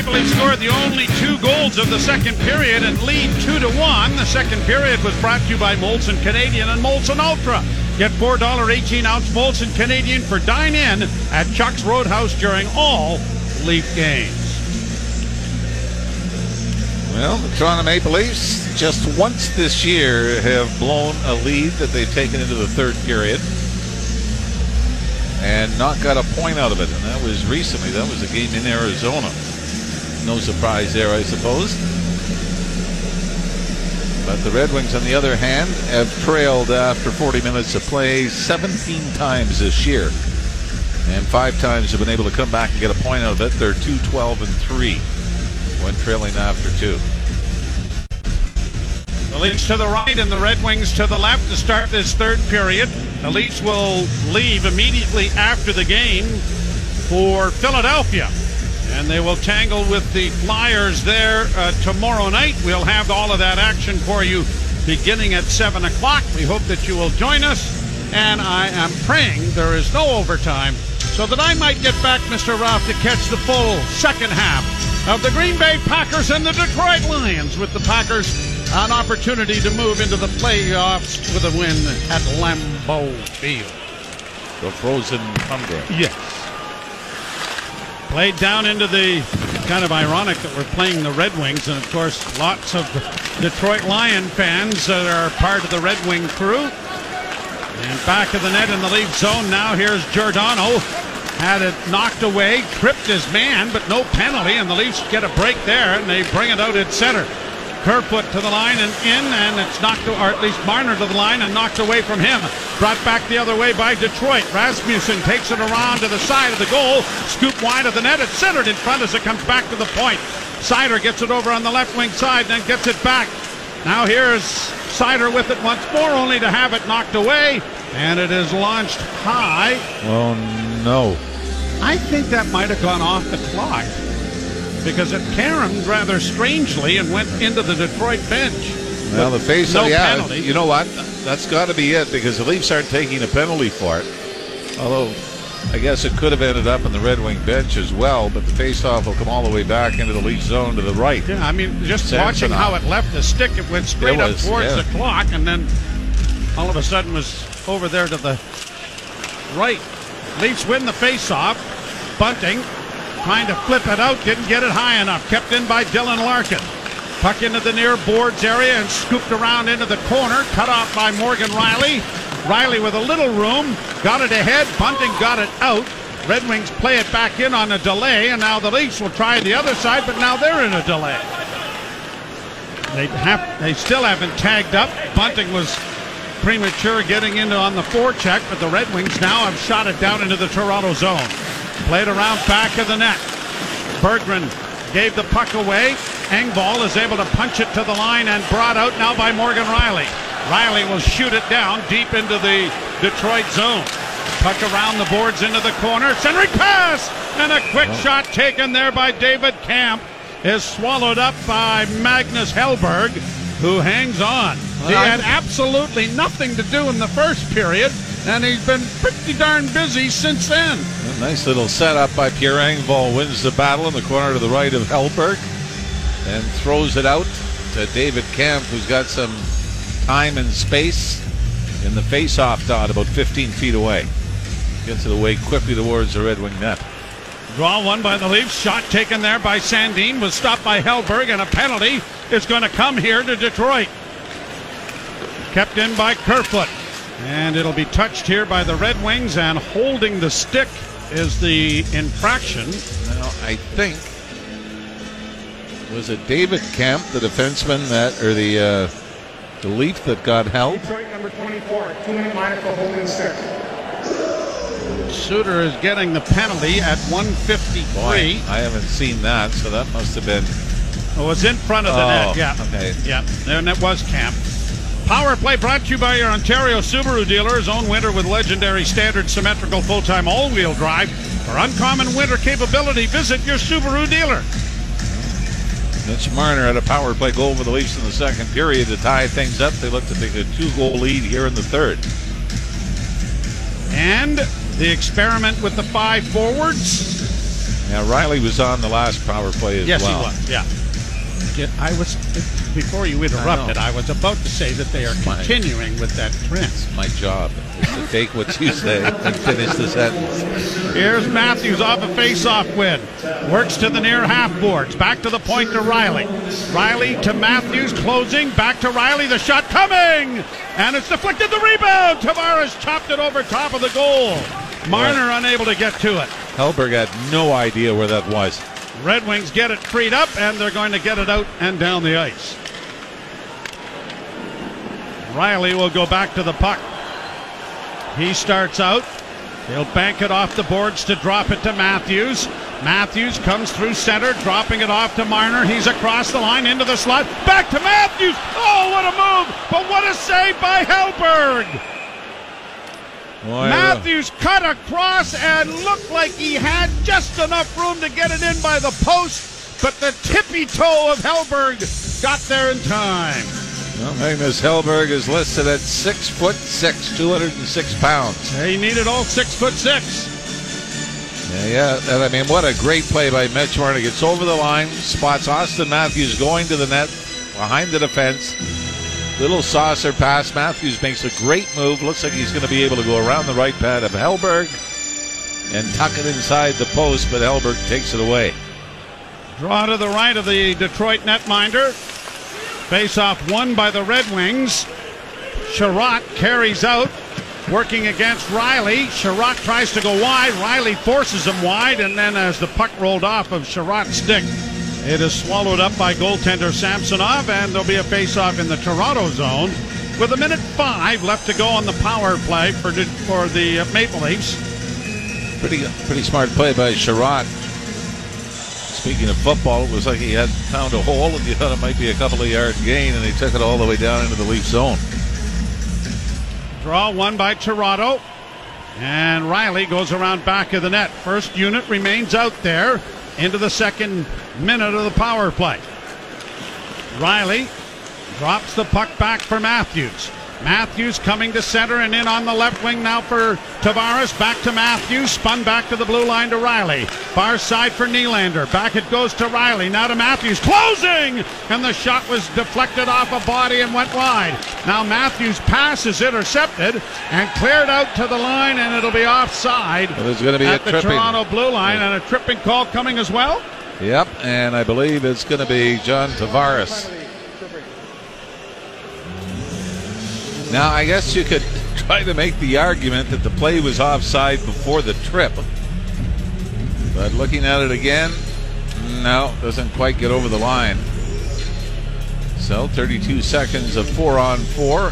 Maple Leafs scored the only two goals of the second period and lead 2-1. The second period was brought to you by Molson Canadian and Molson Ultra. Get $4.18-ounce Molson Canadian for dine-in at Chuck's Roadhouse during all Leaf games. Well, the Toronto Maple Leafs just once this year have blown a lead that they've taken into the third period and not got a point out of it, and that was recently. That was a game in Arizona. No surprise there, I suppose. But the Red Wings, on the other hand, have trailed after 40 minutes of play 17 times this year, and 5 times have been able to come back and get a point out of it. They're 2-12-3 when trailing after 2. The Leafs to the right and the Red Wings to the left to start this third period. The Leafs will leave immediately after the game for Philadelphia, and they will tangle with the Flyers there tomorrow night. We'll have all of that action for you beginning at 7 o'clock. We hope that you will join us, and I am praying there is no overtime so that I might get back, Mr. Ralph, to catch the full second half of the Green Bay Packers and the Detroit Lions, with the Packers an opportunity to move into the playoffs with a win at Lambeau Field. The frozen tundra. Yes. Played down into the, kind of ironic that we're playing the Red Wings, and of course lots of Detroit Lion fans that are part of the Red Wing crew. And back of the net in the Leafs zone now. Here's Giordano. Had it knocked away, tripped his man, but no penalty, and the Leafs get a break there, and they bring it out at center. Kerfoot to the line and in, and it's knocked, or at least Marner to the line and knocked away from him. Brought back the other way by Detroit. Rasmussen takes it around to the side of the goal, scooped wide of the net. It's centered in front as it comes back to the point. Seider gets it over on the left wing side, then gets it back. Now here's Seider with it once more, only to have it knocked away, and it is launched high. Oh, no. I think that might have gone off the clock because it caromed rather strangely and went into the Detroit bench. Well, the face of the penalty. You know what? That's got to be it, because the Leafs aren't taking a penalty for it. Although, I guess it could have ended up on the Red Wing bench as well, but the faceoff will come all the way back into the Leafs zone to the right. Yeah, I mean, just Samsonov. Watching how it left the stick, it went straight up towards the clock, and then all of a sudden was over there to the right. Leafs win the faceoff. Bunting trying to flip it out, didn't get it high enough. Kept in by Dylan Larkin. Puck into the near boards area and scooped around into the corner. Cut off by Morgan Rielly. Rielly with a little room. Got it ahead. Bunting got it out. Red Wings play it back in on a delay, and now the Leafs will try the other side, but now they're in a delay. They still haven't tagged up. Bunting was premature getting into on the forecheck, but the Red Wings now have shot it down into the Toronto zone. Played around back of the net. Berggren gave the puck away. Engvall is able to punch it to the line and brought out now by Morgan Rielly. Rielly will shoot it down deep into the Detroit zone. Puck around the boards into the corner. Centering pass! And a quick shot taken there by David Kämpf is swallowed up by Magnus Hellberg, who hangs on. He had absolutely nothing to do in the first period, and he's been pretty darn busy since then. A nice little setup by Pierre Engvall. Wins the battle in the corner to the right of Hellberg and throws it out to David Kämpf, who's got some time and space in the face-off dot about 15 feet away. Gets it away quickly towards the Red Wing net. Draw one by the Leafs. Shot taken there by Sandin. Was stopped by Hellberg, and a penalty is going to come here to Detroit. Kept in by Kerfoot. And it'll be touched here by the Red Wings, and holding the stick is the infraction. Now, I think it was David Kämpf, the defenseman that, or the Leaf that got held. Detroit number 24, 2 minute line for holding the stick. Suter is getting the penalty at 1:53. Boy, I haven't seen that, so that must have been. It was in front of the net, yeah. Okay. Yeah, and it was Kämpf. Power play brought to you by your Ontario Subaru dealers. Own winter with legendary standard symmetrical full-time all-wheel drive. For uncommon winter capability, visit your Subaru dealer. Mitch Marner had a power play goal for the Leafs in the second period to tie things up. They look to take a 2-goal lead here in the third. And the experiment with the 5 forwards Now, Rielly was on the last power play as well. Yes, he was, yeah. I was, before you interrupted, I was about to say that they are continuing with that trend. It's my job is to take what you say and finish the sentence. Here's Matthews off a faceoff win. Works to the near half boards. Back to the point to Rielly. Rielly to Matthews, closing. Back to Rielly, the shot coming! And it's deflected, the rebound! Tavares chopped it over top of the goal. Marner unable to get to it. Hellberg had no idea where that was. Red Wings get it freed up, and they're going to get it out and down the ice. Rielly will go back to the puck. He starts out. He'll bank it off the boards to drop it to Matthews. Matthews comes through center, dropping it off to Marner. He's across the line, into the slot. Back to Matthews. Oh, what a move, but what a save by Hellberg. Boy, Matthews cut across and looked like he had just enough room to get it in by the post, but the tippy-toe of Hellberg got there in time. Well, Magnus Hellberg is listed at 6'6", 206 pounds. Yeah, he needed all 6'6". And I mean, what a great play by Mitch Marner. Gets over the line, spots Austin Matthews going to the net, behind the defense. Little saucer pass. Matthews makes a great move. Looks like he's going to be able to go around the right pad of Hellberg and tuck it inside the post, but Hellberg takes it away. Draw to the right of the Detroit netminder. Face-off won by the Red Wings. Sherrod carries out, working against Rielly. Sherrod tries to go wide. Rielly forces him wide, and then as the puck rolled off of Sherrod's stick, it is swallowed up by goaltender Samsonov, and there'll be a face-off in the Toronto zone with 1:05 left to go on the power play for the Maple Leafs. Pretty smart play by Sherrod. Speaking of football, it was like he had found a hole, and you thought it might be a couple of yard gain, and he took it all the way down into the Leaf zone. Draw one by Toronto, and Rielly goes around back of the net. First unit remains out there into the second minute of the power play. Rielly drops the puck back for Matthews. Matthews coming to center and in on the left wing now for Tavares. Back to Matthews, spun back to the blue line to Rielly. Far side for Nylander. Back it goes to Rielly, now to Matthews, closing! And the shot was deflected off a body and went wide. Now Matthews' pass is intercepted and cleared out to the line, and it'll be offside. Well, there's going to be at the Toronto blue line, and a tripping call coming as well. Yep, and I believe it's going to be John Tavares. Now, I guess you could try to make the argument that the play was offside before the trip. But looking at it again, no, doesn't quite get over the line. So, 32 seconds of 4-on-4.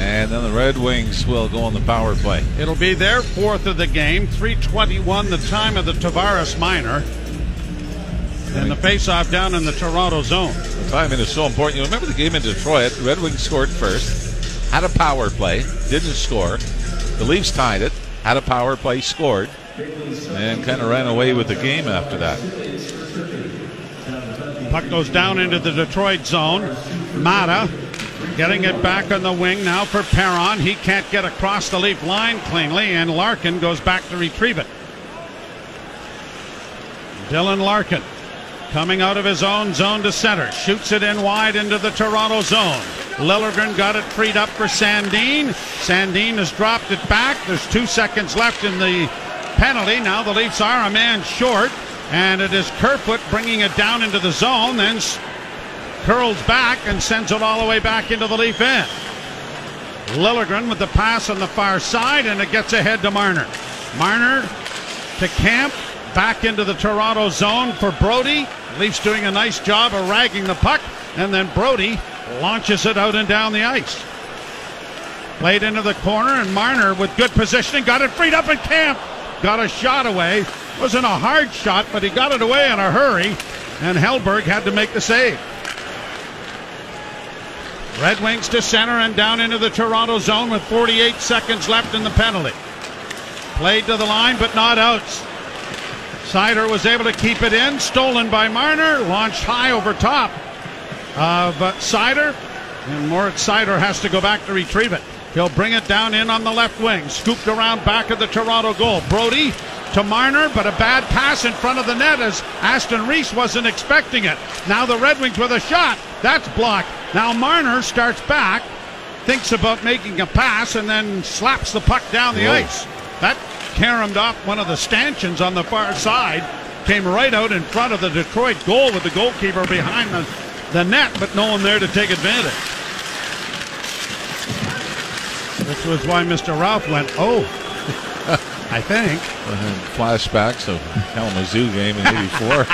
And then the Red Wings will go on the power play. It'll be their fourth of the game, 3:21, the time of the Tavares minor. And the face-off down in the Toronto zone. The timing is so important. You remember the game in Detroit, the Red Wings scored first, had a power play, didn't score. The Leafs tied it, had a power play, scored, and kind of ran away with the game after that. Puck goes down into the Detroit zone. Mata getting it back on the wing now for Perron. He can't get across the Leaf line cleanly, and Larkin goes back to retrieve it. Dylan Larkin, coming out of his own zone to center, shoots it in wide into the Toronto zone. Liljegren got it freed up for Sandin. Sandin has dropped it back. There's 2 seconds left in the penalty. Now the Leafs are a man short, and it is Kerfoot bringing it down into the zone, then curls back and sends it all the way back into the Leaf end. Liljegren with the pass on the far side, and it gets ahead to Marner. Marner to Kämpf. Back into the Toronto zone for Brodie. Leafs doing a nice job of ragging the puck, and then Brodie launches it out and down the ice. Played into the corner, and Marner with good positioning got it freed up, and Kämpf got a shot away. It wasn't a hard shot, but he got it away in a hurry, and Hellberg had to make the save. Red Wings to center and down into the Toronto zone with 48 seconds left in the penalty. Played to the line, but not out. Seider was able to keep it in, stolen by Marner, launched high over top of Seider, and Moritz Seider has to go back to retrieve it. He'll bring it down in on the left wing. Scooped around back of the Toronto goal. Brodie to Marner, but a bad pass in front of the net as Aston-Reese wasn't expecting it. Now the Red Wings with a shot. That's blocked. Now Marner starts back, thinks about making a pass, and then slaps the puck down the ice. That caromed off one of the stanchions on the far side. Came right out in front of the Detroit goal with the goalkeeper behind the net, but no one there to take advantage. This was why Mr. Ralph went, I think. Flashbacks of Kalamazoo game in '84.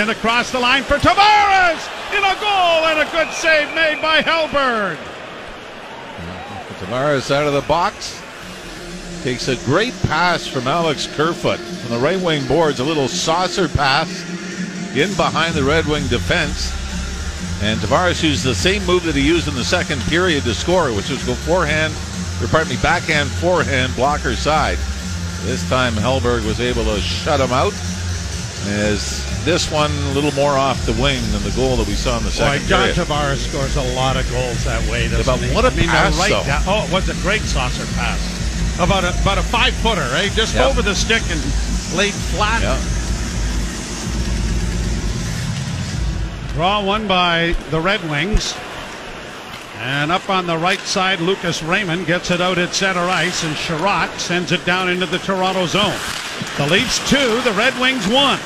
And across the line for Tavares! In a goal and a good save made by Hellberg. Tavares out of the box. Takes a great pass from Alex Kerfoot. On the right wing boards, a little saucer pass in behind the Red Wing defense. And Tavares used the same move that he used in the second period to score, which was go backhand, forehand, blocker side. This time Hellberg was able to shut him out. As this one a little more off the wing than the goal that we saw in the second period. John Tavares scores a lot of goals that way, doesn't he? What a pass, though. It was a great saucer pass. About a five-footer, right? Just over the stick and laid flat. Draw one by the Red Wings. And up on the right side, Lucas Raymond gets it out at center ice, and Sherrod sends it down into the Toronto zone. The Leafs 2, the Red Wings 1.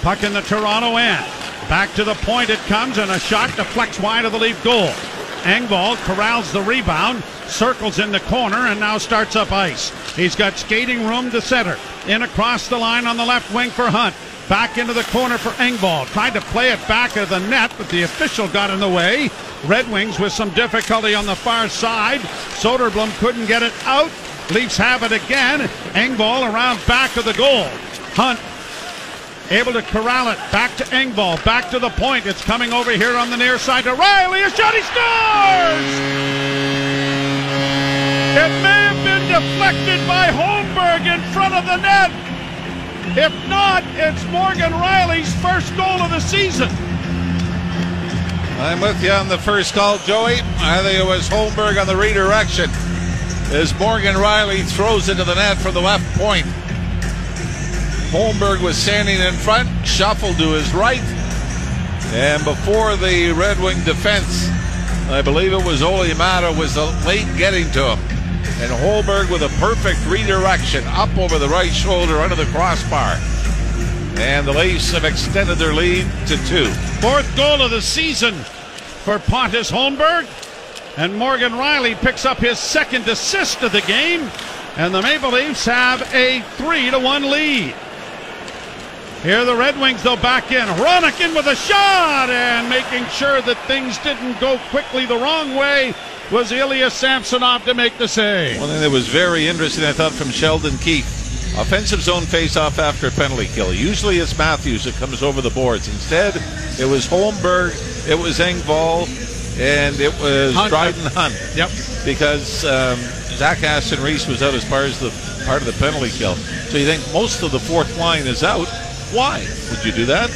Puck in the Toronto end. Back to the point it comes, and a shot deflects wide of the Leaf goal. Engvall corrals the rebound, circles in the corner, and now starts up ice. He's got skating room to center. In across the line on the left wing for Hunt. Back into the corner for Engvall. Tried to play it back of the net, but the official got in the way. Red Wings with some difficulty on the far side. Soderblom couldn't get it out. Leafs have it again. Engvall around back of the goal. Hunt able to corral it. Back to Engvall. Back to the point. It's coming over here on the near side to Rielly. A shot. He scores! It may have been deflected by Holmberg in front of the net. If not, it's Morgan Rielly's first goal of the season. I'm with you on the first call, Joey. I think it was Holmberg on the redirection as Morgan Rielly throws into the net from the left point. Holmberg was standing in front, shuffled to his right, and before the Red Wing defense, I believe it was Olimata was late getting to him. And Holmberg with a perfect redirection up over the right shoulder under the crossbar. And the Leafs have extended their lead to 2. Fourth goal of the season for Pontus Holmberg. And Morgan Rielly picks up his second assist of the game. And the Maple Leafs have a 3-1 lead. Here the Red Wings, though, back in. Hronek in with a shot, and making sure that things didn't go quickly the wrong way was Ilya Samsonov to make the save. One thing that was very interesting, I thought, from Sheldon Keefe. Offensive zone face-off after a penalty kill. Usually it's Matthews that comes over the boards. Instead, it was Holmberg, it was Engvall, and it was Dryden Hunt. Yep. Because Zach Aston-Reese was out as far as the part of the penalty kill. So you think most of the fourth line is out. Why would you do that?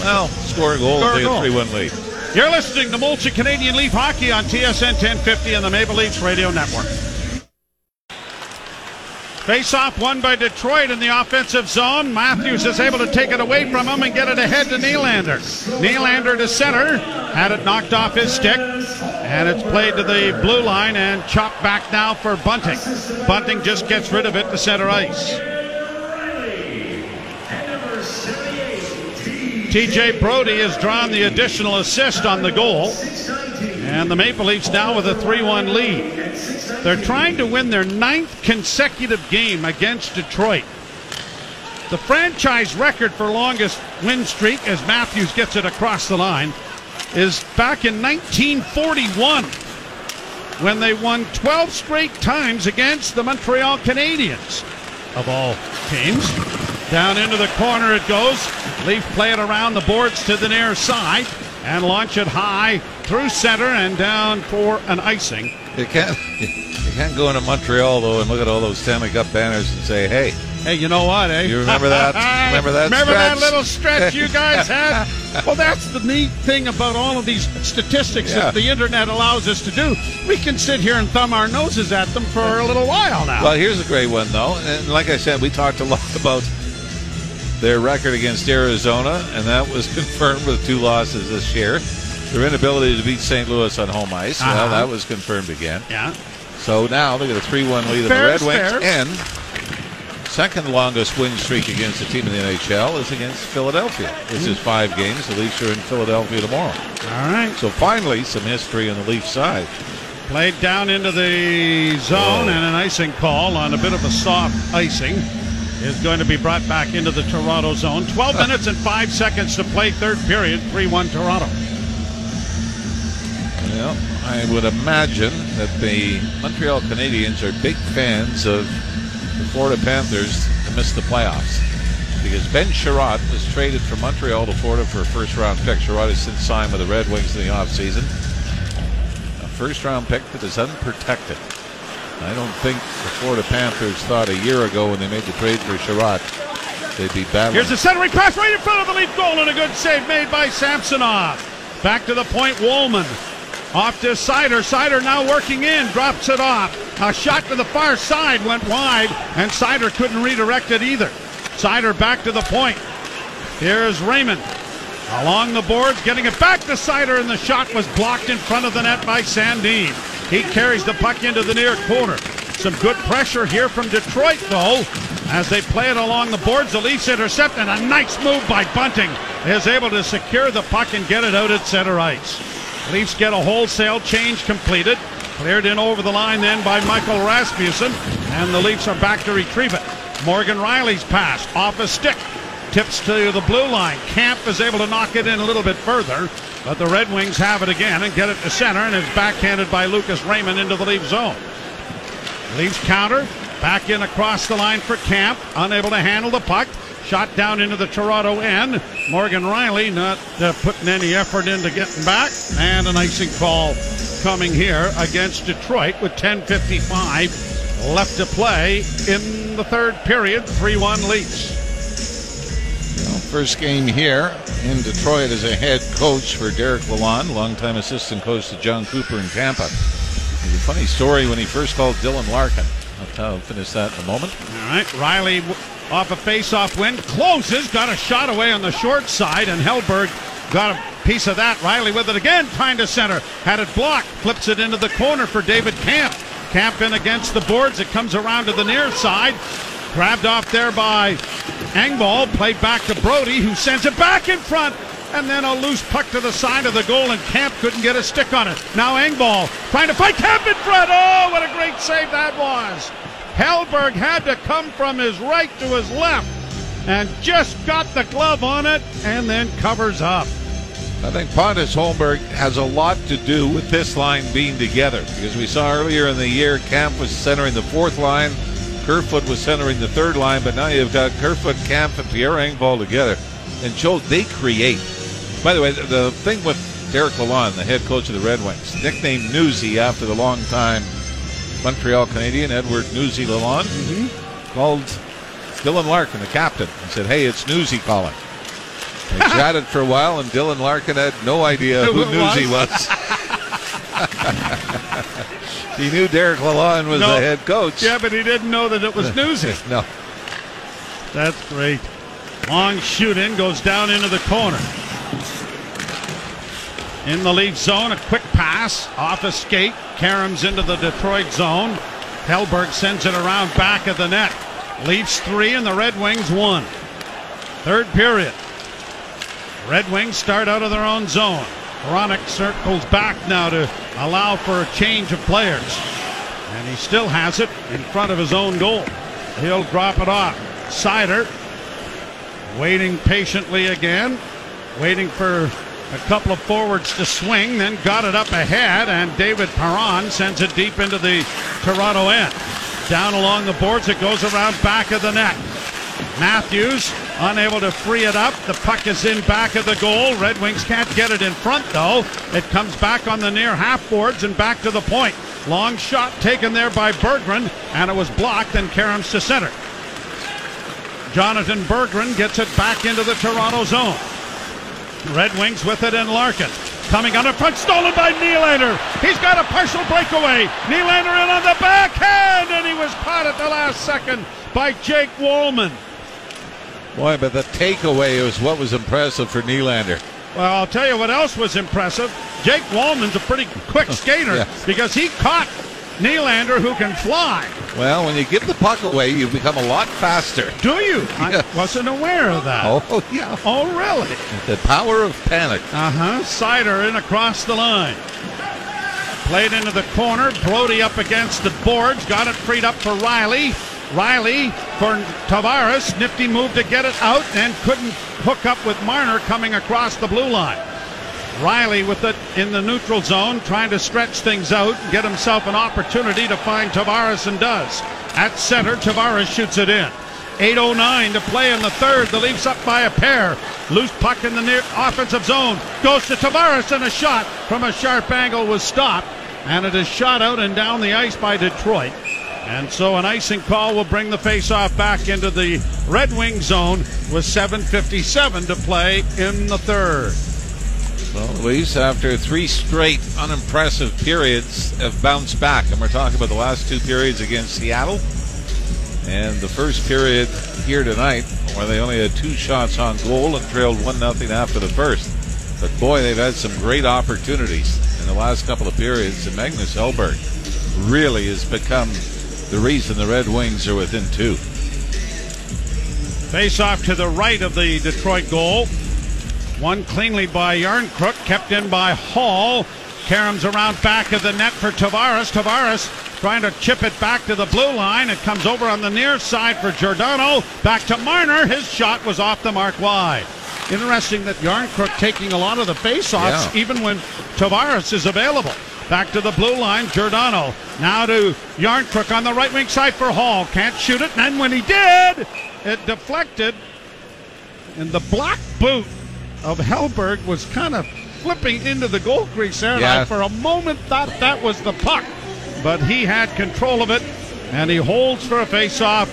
Well, score a goal, take a 3-1 lead. You're listening to Molson Canadian Leaf Hockey on TSN 1050 and the Maple Leafs Radio Network. Face-off won by Detroit in the offensive zone. Matthews is able to take it away from him and get it ahead to Nylander. Nylander to center, had it knocked off his stick, and it's played to the blue line and chopped back now for Bunting. Bunting just gets rid of it to center ice. T.J. Brodie has drawn the additional assist on the goal. And the Maple Leafs now with a 3-1 lead. They're trying to win their 9th consecutive game against Detroit. The franchise record for longest win streak, as Matthews gets it across the line, is back in 1941 when they won 12 straight times against the Montreal Canadiens, of all teams. Down into the corner it goes. Leaf play it around the boards to the near side and launch it high through center and down for an icing. You can't go into Montreal though and look at all those Stanley Cup banners and say, hey, you know what? Eh? You remember that? Remember that little stretch you guys had? Well, that's the neat thing about all of these statistics that the internet allows us to do. We can sit here and thumb our noses at them for a little while now. Well, here's a great one though, and like I said, we talked a lot about their record against Arizona, and that was confirmed with 2 losses this year. Their inability to beat St. Louis on home ice, well, that was confirmed again. Yeah. So now they got a 3-1 lead in the Red Wings, and second longest win streak against a team in the NHL is against Philadelphia. This is 5 games. The Leafs are in Philadelphia tomorrow. All right. So finally, some history on the Leafs side. Played down into the zone, and an icing call on a bit of a soft icing is going to be brought back into the Toronto zone. 12 minutes and 5 seconds to play, third period, 3-1 Toronto. Well, I would imagine that the Montreal Canadiens are big fans of the Florida Panthers to miss the playoffs, because Ben Sherrod was traded from Montreal to Florida for a first-round pick. Sherrod has since signed with the Red Wings in the offseason. A first-round pick that is unprotected. I don't think the Florida Panthers thought a year ago when they made the trade for Sherrod they'd be battling. Here's a centering pass right in front of the Leaf goal, and a good save made by Samsonov. Back to the point, Walman. Off to Seider. Seider now working in, drops it off. A shot to the far side went wide, and Seider couldn't redirect it either. Seider back to the point. Here's Raymond. Along the boards, getting it back to Seider, and the shot was blocked in front of the net by Sandin. He carries the puck into the near corner. Some good pressure here from Detroit, though, as they play it along the boards. The Leafs intercept, and a nice move by Bunting. Is able to secure the puck and get it out at center ice. Leafs get a wholesale change completed. Cleared in over the line then by Michael Rasmussen, and the Leafs are back to retrieve it. Morgan Rielly's pass off a stick. Tips to the blue line. Kämpf is able to knock it in a little bit further, but the Red Wings have it again and get it to center, and it's backhanded by Lucas Raymond into the Leafs zone. Leafs counter. Back in across the line for Kämpf. Unable to handle the puck. Shot down into the Toronto end. Morgan Rielly not putting any effort into getting back. And an icing call coming here against Detroit with 10:55 left to play in the third period. 3-1 Leafs. Well, first game here in Detroit as a head coach for Derek Lalonde, longtime assistant coach to John Cooper in Tampa. There's a funny story when he first called Dylan Larkin. I'll finish that in a moment. All right, Rielly off a face-off win, closes, got a shot away on the short side, and Hellberg got a piece of that. Rielly with it again, trying to center, had it blocked, flips it into the corner for David Kämpf. Kämpf in against the boards, it comes around to the near side. Grabbed off there by Engvall, played back to Brodie, who sends it back in front, and then a loose puck to the side of the goal, and Kämpf couldn't get a stick on it. Now Engvall trying to fight Kämpf in front. Oh, what a great save that was. Hellberg had to come from his right to his left and just got the glove on it and then covers up. I think Pontus Holmberg has a lot to do with this line being together, because we saw earlier in the year Kämpf was centering the fourth line, Kerfoot was centering the third line, but now you've got Kerfoot, Kämpf, and Pierre Engvall together. And Joe, they create. By the way, the thing with Derek Lalonde, the head coach of the Red Wings, nicknamed Newsy after the longtime Montreal Canadian, Edward Newsy Lalonde, called Dylan Larkin, the captain, and said, "Hey, it's Newsy calling." They chatted for a while, and Dylan Larkin had no idea who Newsy was. He knew Derek Lalonde was the head coach. Yeah, but he didn't know that it was Newsy. No. That's great. Long shoot-in goes down into the corner. In the lead zone, a quick pass off a skate. Caroms into the Detroit zone. Hellberg sends it around back of the net. Leafs 3 and the Red Wings 1. Third period. Red Wings start out of their own zone. Hronek circles back now to allow for a change of players. And he still has it in front of his own goal. He'll drop it off. Seider waiting patiently again. Waiting for a couple of forwards to swing. Then got it up ahead. And David Perron sends it deep into the Toronto end. Down along the boards. It goes around back of the net. Matthews unable to free it up. The puck is in back of the goal. Red Wings can't get it in front, though. It comes back on the near half boards and back to the point. Long shot taken there by Berggren, and it was blocked and caroms to center. Jonatan Berggren gets it back into the Toronto zone. Red Wings with it and Larkin. Coming under front, stolen by Nylander. He's got a partial breakaway. Nylander in on the backhand, and he was caught at the last second by Jake Walman. Boy, but the takeaway was what was impressive for Nylander. Well, I'll tell you what else was impressive. Jake Walman's a pretty quick skater because he caught Nylander, who can fly. Well, when you get the puck away, you become a lot faster. Do you? Yeah. I wasn't aware of that. Oh, yeah. Oh, really? The power of panic. Uh-huh. Seider in across the line. Played into the corner. Brodie up against the boards. Got it freed up for Rielly. Rielly for Tavares. Nifty move to get it out and couldn't hook up with Marner coming across the blue line. Rielly with it in the neutral zone, trying to stretch things out and get himself an opportunity to find Tavares, and does. At center, Tavares shoots it in. 8:09 to play in the third. The Leafs up by a pair. Loose puck in the near offensive zone. Goes to Tavares, and a shot from a sharp angle was stopped. And it is shot out and down the ice by Detroit. And so an icing call will bring the faceoff back into the Red Wing zone with 7:57 to play in the third. Well, the Leafs, after three straight unimpressive periods, have bounced back. And we're talking about the last two periods against Seattle. And the first period here tonight, where they only had two shots on goal and trailed 1-0 after the first. But, boy, they've had some great opportunities in the last couple of periods. And Magnus Hellberg really has become the reason the Red Wings are within two. Face off to the right of the Detroit goal. One cleanly by Yarncrook, kept in by Hall. Caroms around back of the net for Tavares. Tavares trying to chip it back to the blue line. It comes over on the near side for Giordano. Back to Marner. His shot was off the mark wide. Interesting that Yarncrook taking a lot of the faceoffs, even when Tavares is available. Back to the blue line, Giordano. Now to Yarncrook on the right wing side for Hall. Can't shoot it, and when he did, it deflected. And the black boot of Hellberg was kind of flipping into the goal crease there, and I for a moment thought that was the puck, but he had control of it, and he holds for a face-off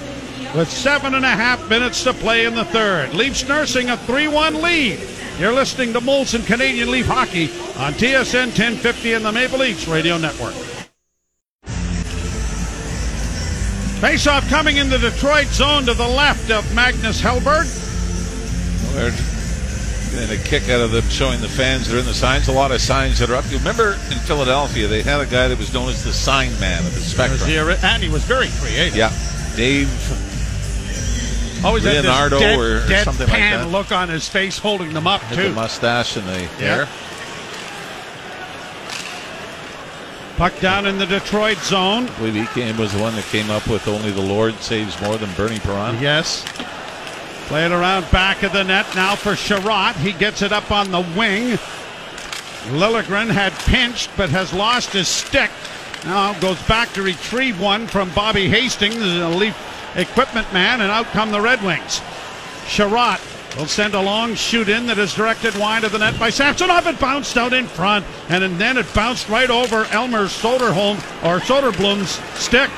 with 7.5 minutes to play in the third. Leafs nursing a 3-1 lead. You're listening to Molson Canadian Leaf Hockey on TSN 1050 and the Maple Leafs Radio Network. Face-off coming in the Detroit zone to the left of Magnus Hellberg. And a kick out of them, showing the fans that are in the signs. A lot of signs that are up. You remember in Philadelphia, they had a guy that was known as the sign man of the Spectrum. And he was very creative. Yeah. Dave always Leonardo had this dead, or something like that. Look on his face holding them up, had too. The mustache and the hair. Puck down in the Detroit zone. I believe he was the one that came up with only the Lord saves more than Bernie Perron. Yes. Play it around back of the net now for Sherrod. He gets it up on the wing. Liljegren had pinched but has lost his stick. Now goes back to retrieve one from Bobby Hastings, the Leaf equipment man, and out come the Red Wings. Sherrod will send a long shoot in that is directed wide of the net by Samsonov. It bounced out in front, and then it bounced right over Elmer Soderblom's stick.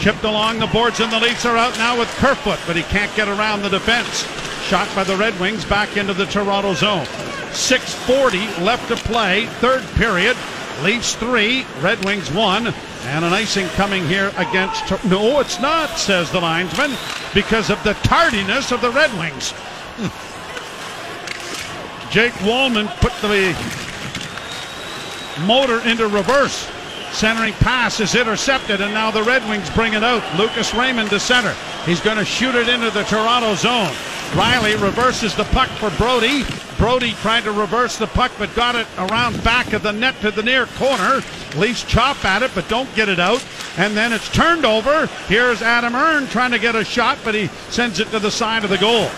Chipped along the boards, and the Leafs are out now with Kerfoot, but he can't get around the defense. Shot by the Red Wings back into the Toronto zone. 6:40 left to play, third period. Leafs 3, Red Wings 1, and an icing coming here against... No, it's not, says the linesman, because of the tardiness of the Red Wings. Jake Walman put the motor into reverse. Centering pass is intercepted, and now the Red Wings bring it out. Lucas Raymond to center. He's going to shoot it into the Toronto zone. Rielly reverses the puck for Brodie. Brodie tried to reverse the puck, but got it around back of the net to the near corner. Leafs chop at it, but don't get it out. And then it's turned over. Here's Adam Earn trying to get a shot, but he sends it to the side of the goal.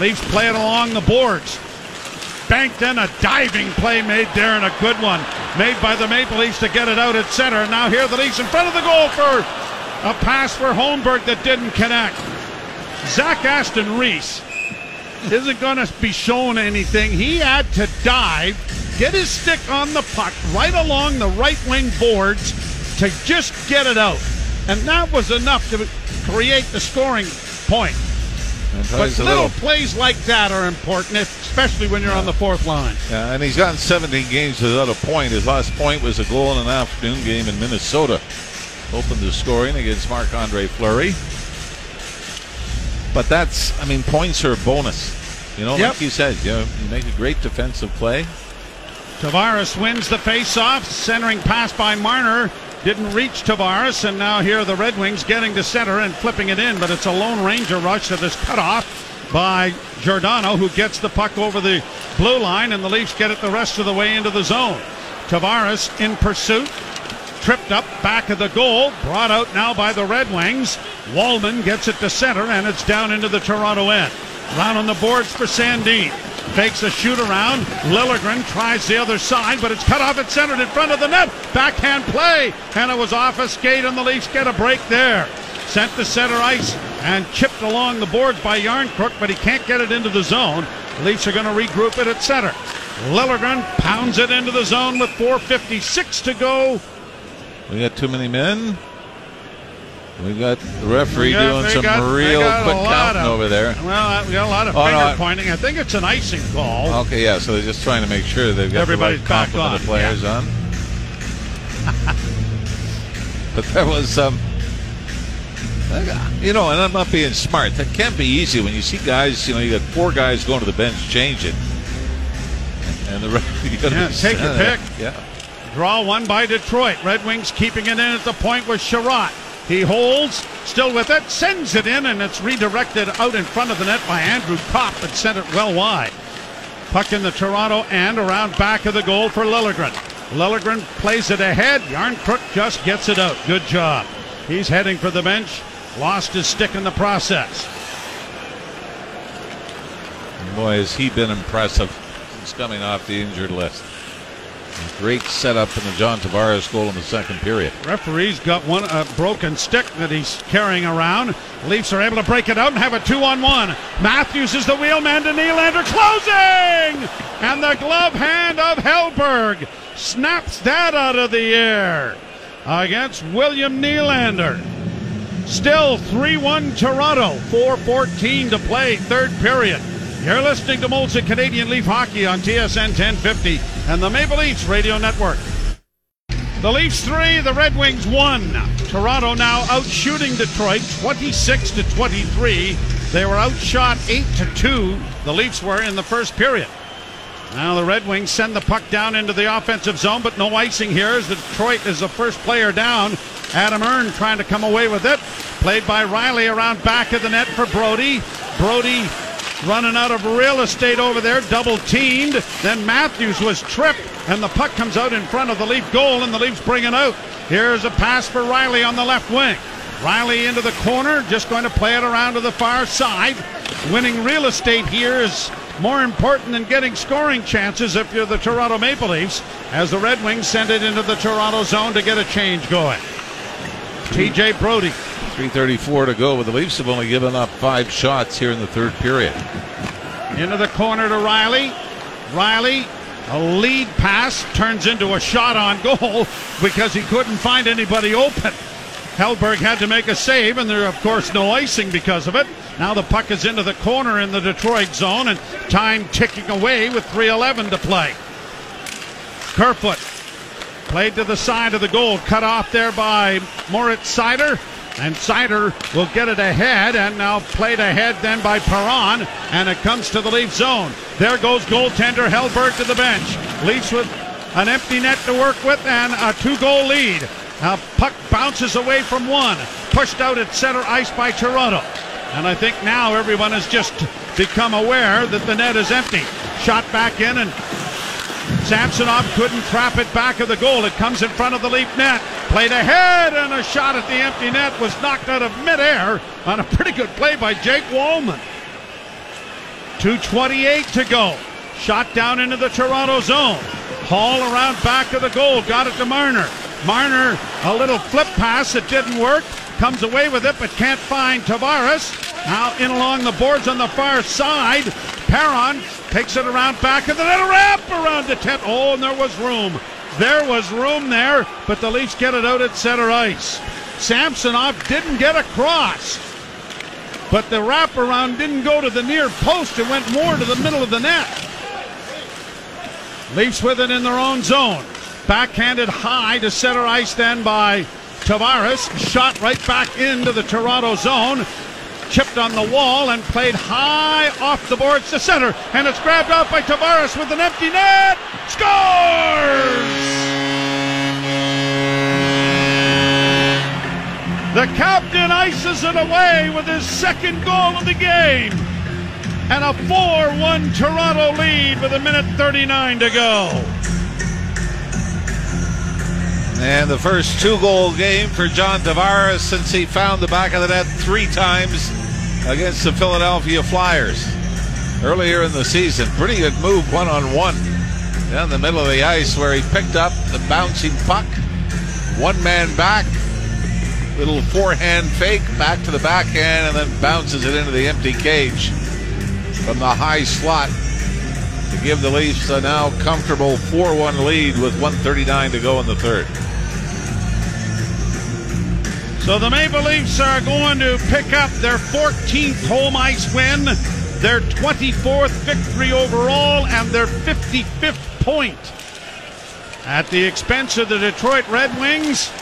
Leafs play it along the boards. Banked in, a diving play made there, and a good one made by the Maple Leafs to get it out at center. And now here the Leafs in front of the goal for a pass for Holmberg that didn't connect. Zach Aston-Reese isn't going to be shown anything. He had to dive get his stick on the puck right along the right wing boards to just get it out. And that was enough to create the scoring point. But little plays like that are important, especially when you're on the fourth line. Yeah, and he's gotten 17 games without a point. His last point was a goal in an afternoon game in Minnesota. Opened the scoring against Marc-Andre Fleury. But that's, I mean, points are a bonus. You know, like you said, you make a great defensive play. Tavares wins the faceoff. Centering pass by Marner. Didn't reach Tavares, and now here are the Red Wings getting to center and flipping it in, but it's a Lone Ranger rush to this cutoff by Giordano, who gets the puck over the blue line, and the Leafs get it the rest of the way into the zone. Tavares in pursuit, tripped up back of the goal, brought out now by the Red Wings. Walman gets it to center, and it's down into the Toronto end. Round on the boards for Sandin. Takes a shoot-around. Liljegren tries the other side, but it's cut off at center in front of the net. Backhand play, and it was off a skate, and the Leafs get a break there. Sent to center ice and chipped along the boards by Yarncrook, but he can't get it into the zone. The Leafs are going to regroup it at center. Liljegren pounds it into the zone with 4:56 to go. We got too many men. We've got the referee doing some real quick counting over there. Well, we got a lot of finger pointing. I think it's an icing call. Okay, yeah, so they're just trying to make sure they've got the right complement of the players on. But that was some... you know, and I'm not being smart. That can't be easy when you see guys, you know, you got four guys going to the bench, change it. And the referee... take your pick. Yeah. Draw one by Detroit. Red Wings keeping it in at the point with Sherrod. He holds, still with it, sends it in, and it's redirected out in front of the net by Andrew Kopp, but sent it well wide. Puck in the Toronto end, around back of the goal for Liljegren. Liljegren plays it ahead. Yarncrook just gets it out. Good job. He's heading for the bench. Lost his stick in the process. Boy, has he been impressive since coming off the injured list. Great setup in the John Tavares goal in the second period. Referee's got one broken stick that he's carrying around. Leafs are able to break it out and have a 2-on-1. Matthews is the wheelman to Nylander, closing! And the glove hand of Hellberg snaps that out of the air against William Nylander. Still 3-1 Toronto, 4:14 to play, third period. You're listening to Molson Canadian Leaf Hockey on TSN 1050 and the Maple Leafs Radio Network. The Leafs 3, the Red Wings 1. Toronto now outshooting Detroit 26-23. They were outshot 8-2. The Leafs were in the first period. Now the Red Wings send the puck down into the offensive zone, but no icing here as Detroit is the first player down. Adam Earn trying to come away with it. Played by Rielly around back of the net for Brodie. Brodie running out of real estate over there, double teamed. Then Matthews was tripped, and the puck comes out in front of the Leaf goal, and the Leafs bring it out. Here's a pass for Rielly on the left wing. Rielly into the corner, just going to play it around to the far side. Winning real estate here is more important than getting scoring chances if you're the Toronto Maple Leafs, as the Red Wings send it into the Toronto zone to get a change going. T.J. Brodie. 3:34 to go, but the Leafs have only given up 5 shots here in the third period. Into the corner to Rielly. Rielly, a lead pass, turns into a shot on goal because he couldn't find anybody open. Hellberg had to make a save, and there, of course, no icing because of it. Now the puck is into the corner in the Detroit zone, and time ticking away with 3:11 to play. Kerfoot played to the side of the goal, cut off there by Moritz Seider. And Seider will get it ahead, and now played ahead then by Perron, and it comes to the Leaf zone. There goes goaltender Hellberg to the bench. Leafs with an empty net to work with and a 2-goal lead. Now puck bounces away from one, pushed out at center ice by Toronto. And I think now everyone has just become aware that the net is empty. Shot back in, and Samsonov couldn't trap it back of the goal. It comes in front of the Leaf net. Played ahead, and a shot at the empty net was knocked out of midair on a pretty good play by Jake Walman. 2:28 to go. Shot down into the Toronto zone. Hall around back of the goal. Got it to Marner. Marner, a little flip pass that didn't work. comes away with it but can't find Tavares. Now in along the boards on the far side. Perron takes it around back and then a wrap around the tent. Oh, and there was room. There was room there, but the Leafs get it out at center ice. Samsonov didn't get across, but the wraparound didn't go to the near post. It went more to the middle of the net. Leafs with it in their own zone. Backhanded high to center ice then by Tavares. Shot right back into the Toronto zone. Chipped on the wall and played high off the boards to center. And it's grabbed out by Tavares with an empty net. Scores! The captain ices it away with his second goal of the game. And a 4-1 Toronto lead with a minute 39 to go. And the first two-goal game for John Tavares since he found the back of the net three times against the Philadelphia Flyers earlier in the season. Pretty good move one-on-one down the middle of the ice where he picked up the bouncing puck. One man back. Little forehand fake, back to the backhand, and then bounces it into the empty cage from the high slot to give the Leafs a now comfortable 4-1 lead with 1:39 to go in the third. So the Maple Leafs are going to pick up their 14th home ice win, their 24th victory overall, and their 55th point at the expense of the Detroit Red Wings.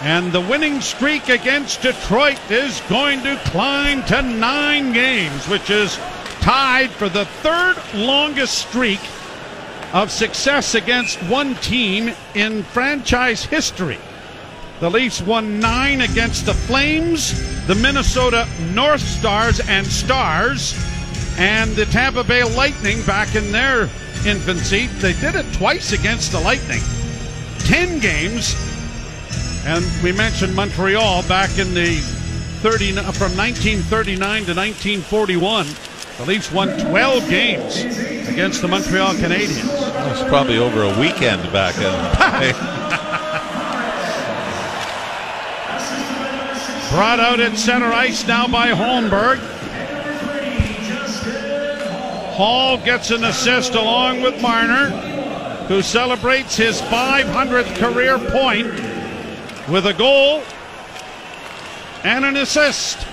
And the winning streak against Detroit is going to climb to 9 games, which is tied for the third longest streak of success against one team in franchise history. The Leafs won 9 against the Flames, the Minnesota North Stars and Stars, and the Tampa Bay Lightning back in their infancy. They did it twice against the Lightning. 10 games. And we mentioned Montreal back in the from 1939 to 1941. The Leafs won 12 games against the Montreal Canadiens. That was probably over a weekend back in Brought out at center ice now by Holmberg. Hall gets an assist along with Marner, who celebrates his 500th career point with a goal and an assist.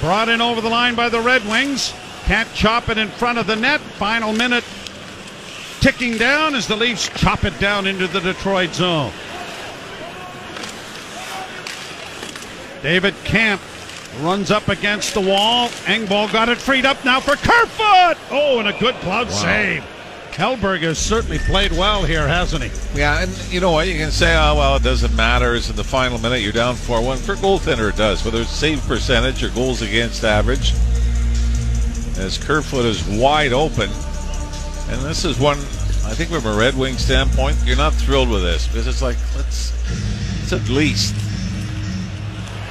Brought in over the line by the Red Wings. Can't chop it in front of the net. Final minute ticking down as the Leafs chop it down into the Detroit zone. David Kämpf runs up against the wall. Engvall got it freed up now for Kerfoot. Oh, and a good glove save. Hellberg has certainly played well here, hasn't he? Yeah, and you know what? You can say, oh, well, it doesn't matter. It's in the final minute. You're down 4-1. For goaltender, it does. Whether it's save percentage or goals against average. As Kerfoot is wide open. And this is one, I think from a Red Wing standpoint, you're not thrilled with this. Because it's like, let's at least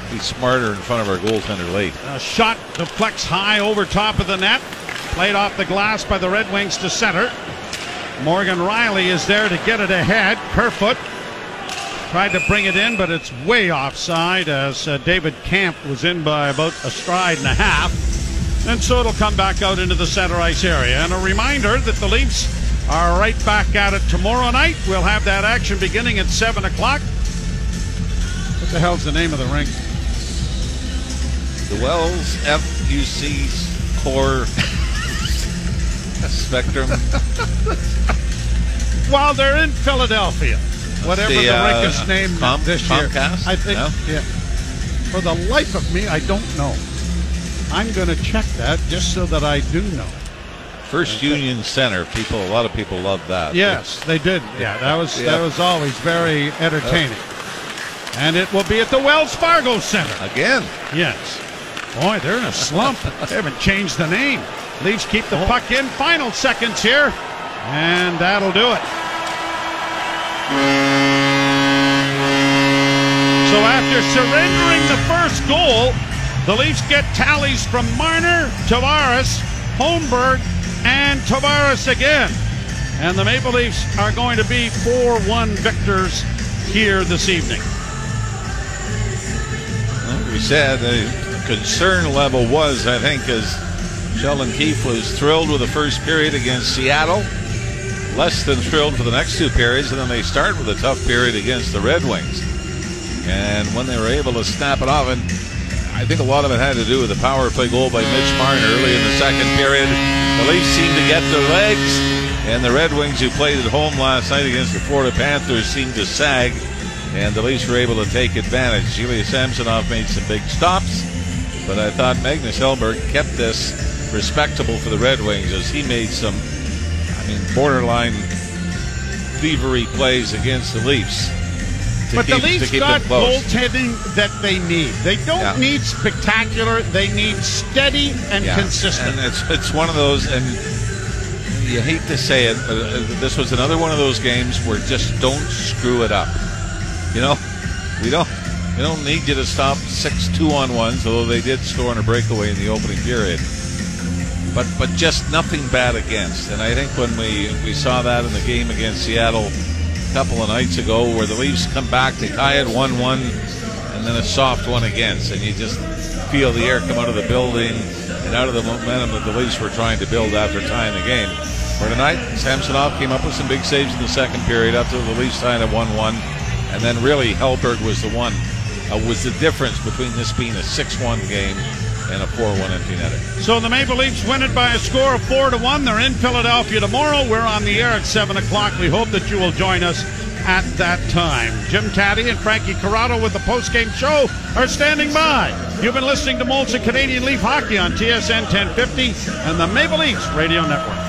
be smarter in front of our goaltender late. A shot deflects high over top of the net. Played off the glass by the Red Wings to center. Morgan Rielly is there to get it ahead. Kerfoot tried to bring it in, but it's way offside as David Kämpf was in by about a stride and a half. And so it'll come back out into the center ice area. And a reminder that the Leafs are right back at it tomorrow night. We'll have that action beginning at 7 o'clock. What the hell's the name of the rink? The Wells FUC Core Spectrum. While they're in Philadelphia, whatever the rink is named this year, I think. No? Yeah. For the life of me, I don't know. I'm going to check that just so that I do know. First Union Center, people. A lot of people love that. Yes, they did. Yeah, that was always very entertaining. And it will be at the Wells Fargo Center again. Yes. Boy, they're in a slump. They haven't changed the name. Leafs keep the puck in. Final seconds here. And that'll do it. So after surrendering the first goal, the Leafs get tallies from Marner, Tavares, Holmberg, and Tavares again. And the Maple Leafs are going to be 4-1 victors here this evening. we said, the concern level was, I think, as Sheldon Keefe was thrilled with the first period against Seattle, less than thrilled for the next two periods, and then they start with a tough period against the Red Wings. And when they were able to snap it off, and I think a lot of it had to do with the power play goal by Mitch Marner early in the second period. The Leafs seemed to get their legs, and the Red Wings, who played at home last night against the Florida Panthers, seemed to sag, and the Leafs were able to take advantage. Ilya Samsonov made some big stops, but I thought Magnus Hellberg kept this respectable for the Red Wings as he made some, borderline thievery plays against the Leafs. But the Leafs got goaltending that they need. They don't need spectacular. They need steady and consistent. And it's one of those, and you hate to say it, but this was another one of those games where just don't screw it up. You know, we don't need you to stop 6 2-on-1s, although they did score on a breakaway in the opening period. But just nothing bad against. And I think when we saw that in the game against Seattle a couple of nights ago, where the Leafs come back, they tie it 1-1, and then a soft one against, and you just feel the air come out of the building and out of the momentum that the Leafs were trying to build after tying the game. For tonight, Samsonov came up with some big saves in the second period after the Leafs tied at 1-1, and then really Hellberg was the one, was the difference between this being a 6-1 game and a 4-1 empty netter. So the Maple Leafs win it by a score of 4-1. They're in Philadelphia tomorrow. We're on the air at 7 o'clock. We hope that you will join us at that time. Jim Taddy and Frankie Corrado with the post-game show are standing by. You've been listening to Molson Canadian Leaf Hockey on TSN 1050 and the Maple Leafs Radio Network.